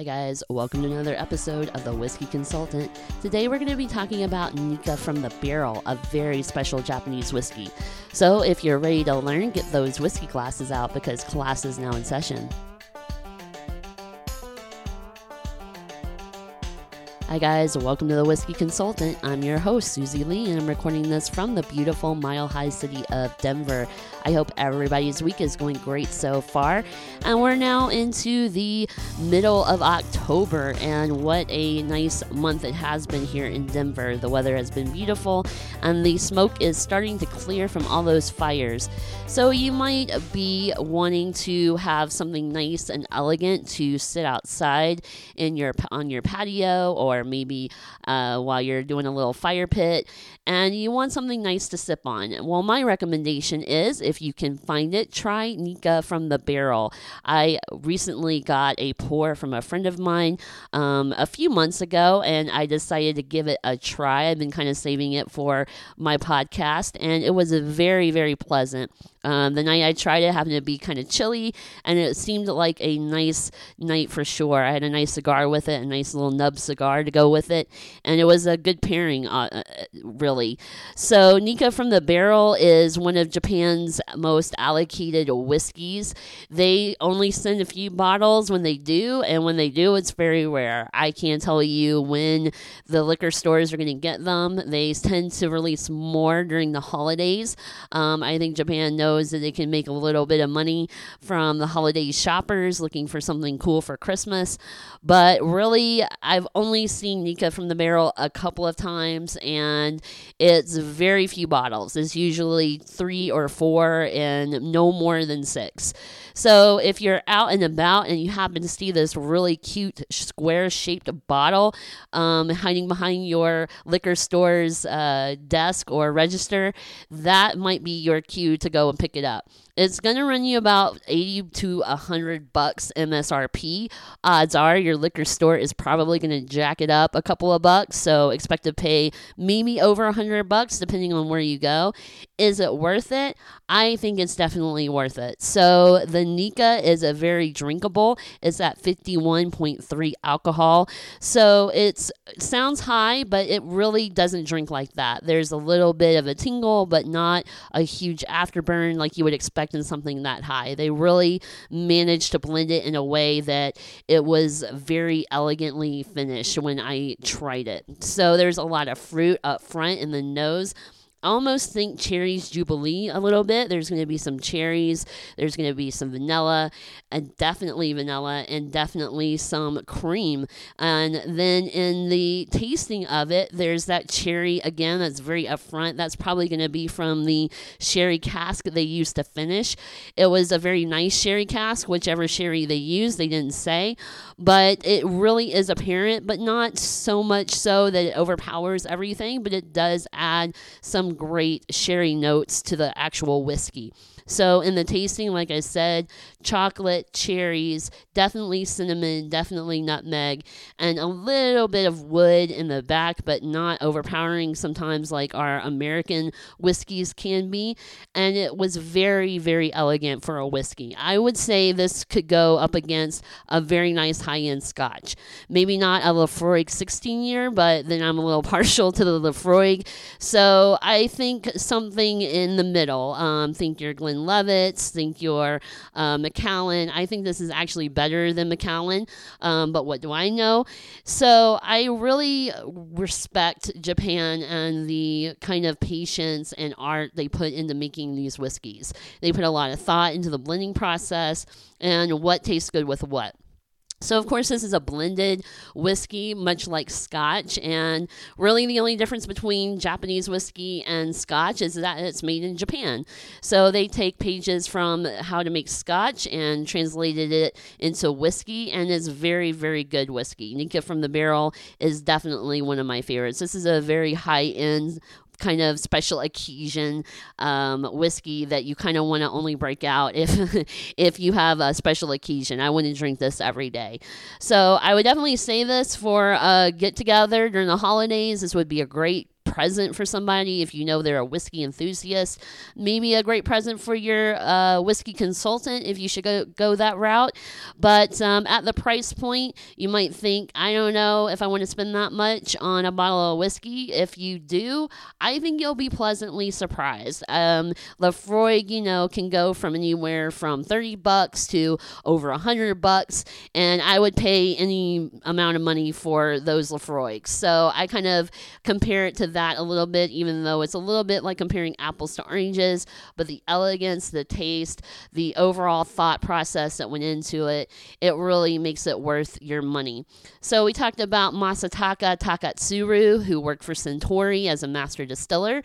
Hi guys, welcome to another episode of The Whiskey Consultant. Today we're going to be talking about Nikka from the Barrel, a very special Japanese whiskey. So if you're ready to learn, get those whiskey glasses out because class is now in session. Hi guys, welcome to The Whiskey Consultant. I'm your host, Susie Lee, and I'm recording this from the beautiful Mile High City of Denver. I hope everybody's week is going great so far. And we're now into the middle of October, and what a nice month it has been here in Denver. The weather has been beautiful, and the smoke is starting to clear from all those fires. So you might be wanting to have something nice and elegant to sit outside on your patio, or maybe while you're doing a little fire pit and you want something nice to sip on. Well, my recommendation is, if you can find it, try Nikka from the Barrel. I recently got a pour from a friend of mine a few months ago, and I decided to give it a try. I've been kind of saving it for my podcast, and it was very, very pleasant. The night I tried it happened to be kind of chilly, and it seemed like a nice night for sure. I had a nice cigar with it, a nice little nub cigar to go with it, and it was a good pairing, really. So Nikka from the Barrel is one of Japan's most allocated whiskeys. They only send a few bottles when they do, and when they do, it's very rare. I can't tell you when the liquor stores are going to get them. They tend to release more during the holidays. I think Japan knows that they can make a little bit of money from the holiday shoppers looking for something cool for Christmas. But really, I've only seen Nikka from the Barrel a couple of times, and it's very few bottles. It's usually 3 or 4 and no more than 6. So if you're out and about and you happen to see this really cute square-shaped bottle hiding behind your liquor store's desk or register, that might be your cue to go and pick it up. It's going to run you about $80 to $100 MSRP. Odds are your liquor store is probably going to jack it up a couple of bucks, so expect to pay maybe over $100 depending on where you go. Is it worth it? I think it's definitely worth it. So the Nikka is a very drinkable. It's at 51.3 alcohol, so it sounds high, but it really doesn't drink like that. There's a little bit of a tingle, but not a huge afterburn like you would expect in something that high. They really managed to blend it in a way that it was very elegantly finished when I tried it. So there's a lot of fruit up front in the nose. I almost think Cherries Jubilee a little bit. There's going to be some cherries. There's going to be some vanilla, and definitely vanilla, and definitely some cream. And then in the tasting of it, there's that cherry again that's very upfront. That's probably going to be from the sherry cask they used to finish. It was a very nice sherry cask, whichever sherry they used, they didn't say. But it really is apparent, but not so much so that it overpowers everything, but it does add some great sherry notes to the actual whiskey. So in the tasting, like I said, chocolate, cherries, definitely cinnamon, definitely nutmeg, and a little bit of wood in the back, but not overpowering sometimes like our American whiskeys can be. And it was very, very elegant for a whiskey. I would say this could go up against a very nice high-end scotch. Maybe not a Laphroaig 16-year, but then I'm a little partial to the Laphroaig. So I think something in the middle. Think your Glenlivets, think your Macallan. I think this is actually better than Macallan, but what do I know? So I really respect Japan and the kind of patience and art they put into making these whiskeys. They put a lot of thought into the blending process and what tastes good with what. So, of course, this is a blended whiskey, much like Scotch. And really the only difference between Japanese whiskey and Scotch is that it's made in Japan. So they take pages from how to make Scotch and translated it into whiskey, and it's very, very good whiskey. Nikka from the Barrel is definitely one of my favorites. This is a very high-end kind of special occasion whiskey that you kind of want to only break out if you have a special occasion. I want to drink this every day. So I would definitely say this for a get-together during the holidays. This would be a great present for somebody if you know they're a whiskey enthusiast. Maybe a great present for your whiskey consultant if you should go that route. But at the price point, you might think, I don't know if I want to spend that much on a bottle of whiskey. If you do, I think you'll be pleasantly surprised. Laphroaig, you know, can go from anywhere from $30 to over $100, and I would pay any amount of money for those Laphroaigs. So I kind of compare it to that a little bit, even though it's a little bit like comparing apples to oranges, but the elegance, the taste, the overall thought process that went into it, it really makes it worth your money. So we talked about Masataka Takatsuru, who worked for Suntory as a master distiller.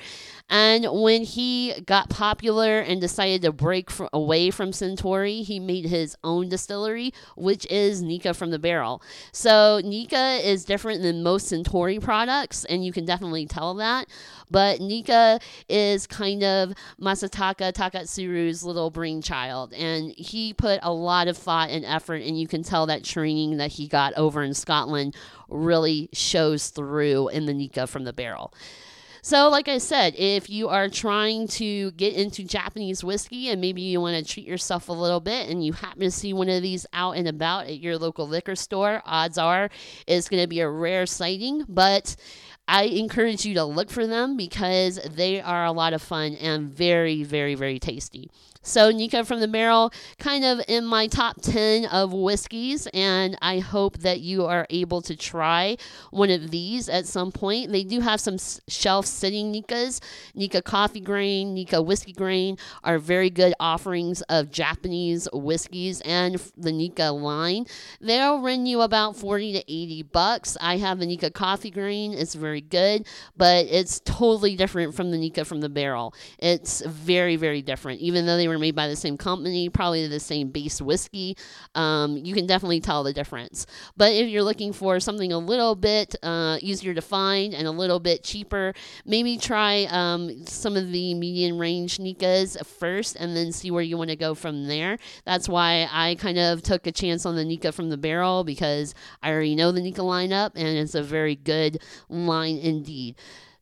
And when he got popular and decided to break away from Suntory, he made his own distillery, which is Nikka from the Barrel. So Nikka is different than most Suntory products, and you can definitely tell that. But Nikka is kind of Masataka Takatsuru's little brainchild, and he put a lot of thought and effort, and you can tell that training that he got over in Scotland really shows through in the Nikka from the Barrel. So like I said, if you are trying to get into Japanese whiskey and maybe you want to treat yourself a little bit and you happen to see one of these out and about at your local liquor store, odds are it's going to be a rare sighting, but I encourage you to look for them because they are a lot of fun and very, very, very tasty. So Nikka from the Barrel, kind of in my top 10 of whiskeys, and I hope that you are able to try one of these at some point. They do have some shelf-sitting Nikkas. Nikka Coffee Grain, Nikka Whiskey Grain are very good offerings of Japanese whiskeys and the Nikka line. They'll run you about $40 to $80. I have a Nikka Coffee Grain. It's very good, but it's totally different from the Nikka from the Barrel. It's very, very different, even though they were made by the same company, probably the same base whiskey. You can definitely tell the difference. But if you're looking for something a little bit easier to find and a little bit cheaper, maybe try some of the median range Nikkas first and then see where you want to go from there. That's why I kind of took a chance on the Nikka from the Barrel because I already know the Nikka lineup and it's a very good line indeed.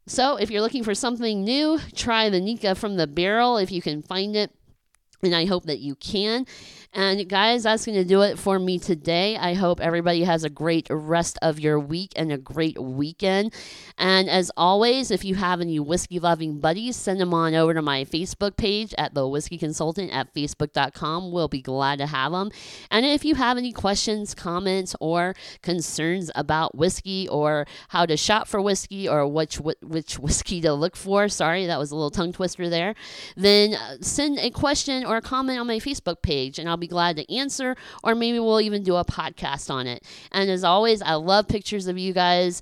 So if you're looking for something new, try the Nikka from the Barrel if you can find it. And I hope that you can. And guys, that's going to do it for me today. I hope everybody has a great rest of your week and a great weekend. And as always, if you have any whiskey loving buddies, send them on over to my Facebook page at The Whiskey Consultant at facebook.com. We'll be glad to have them. And if you have any questions, comments, or concerns about whiskey or how to shop for whiskey or which whiskey to look for, sorry, that was a little tongue twister there, then send a question or a comment on my Facebook page and I'll be glad to answer, or maybe we'll even do a podcast on it. And as always, I love pictures of you guys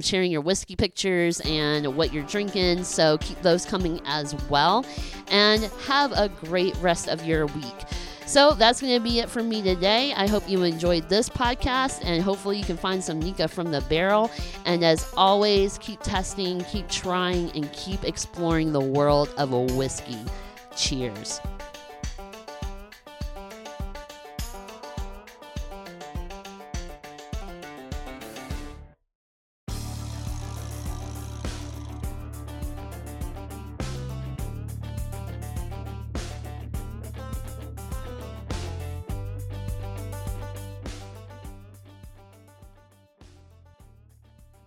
sharing your whiskey pictures and what you're drinking, so keep those coming as well. And have a great rest of your week. So that's going to be it for me today. I hope you enjoyed this podcast, and hopefully you can find some Nikka from the Barrel. And as always, keep testing, keep trying, and keep exploring the world of a whiskey. Cheers.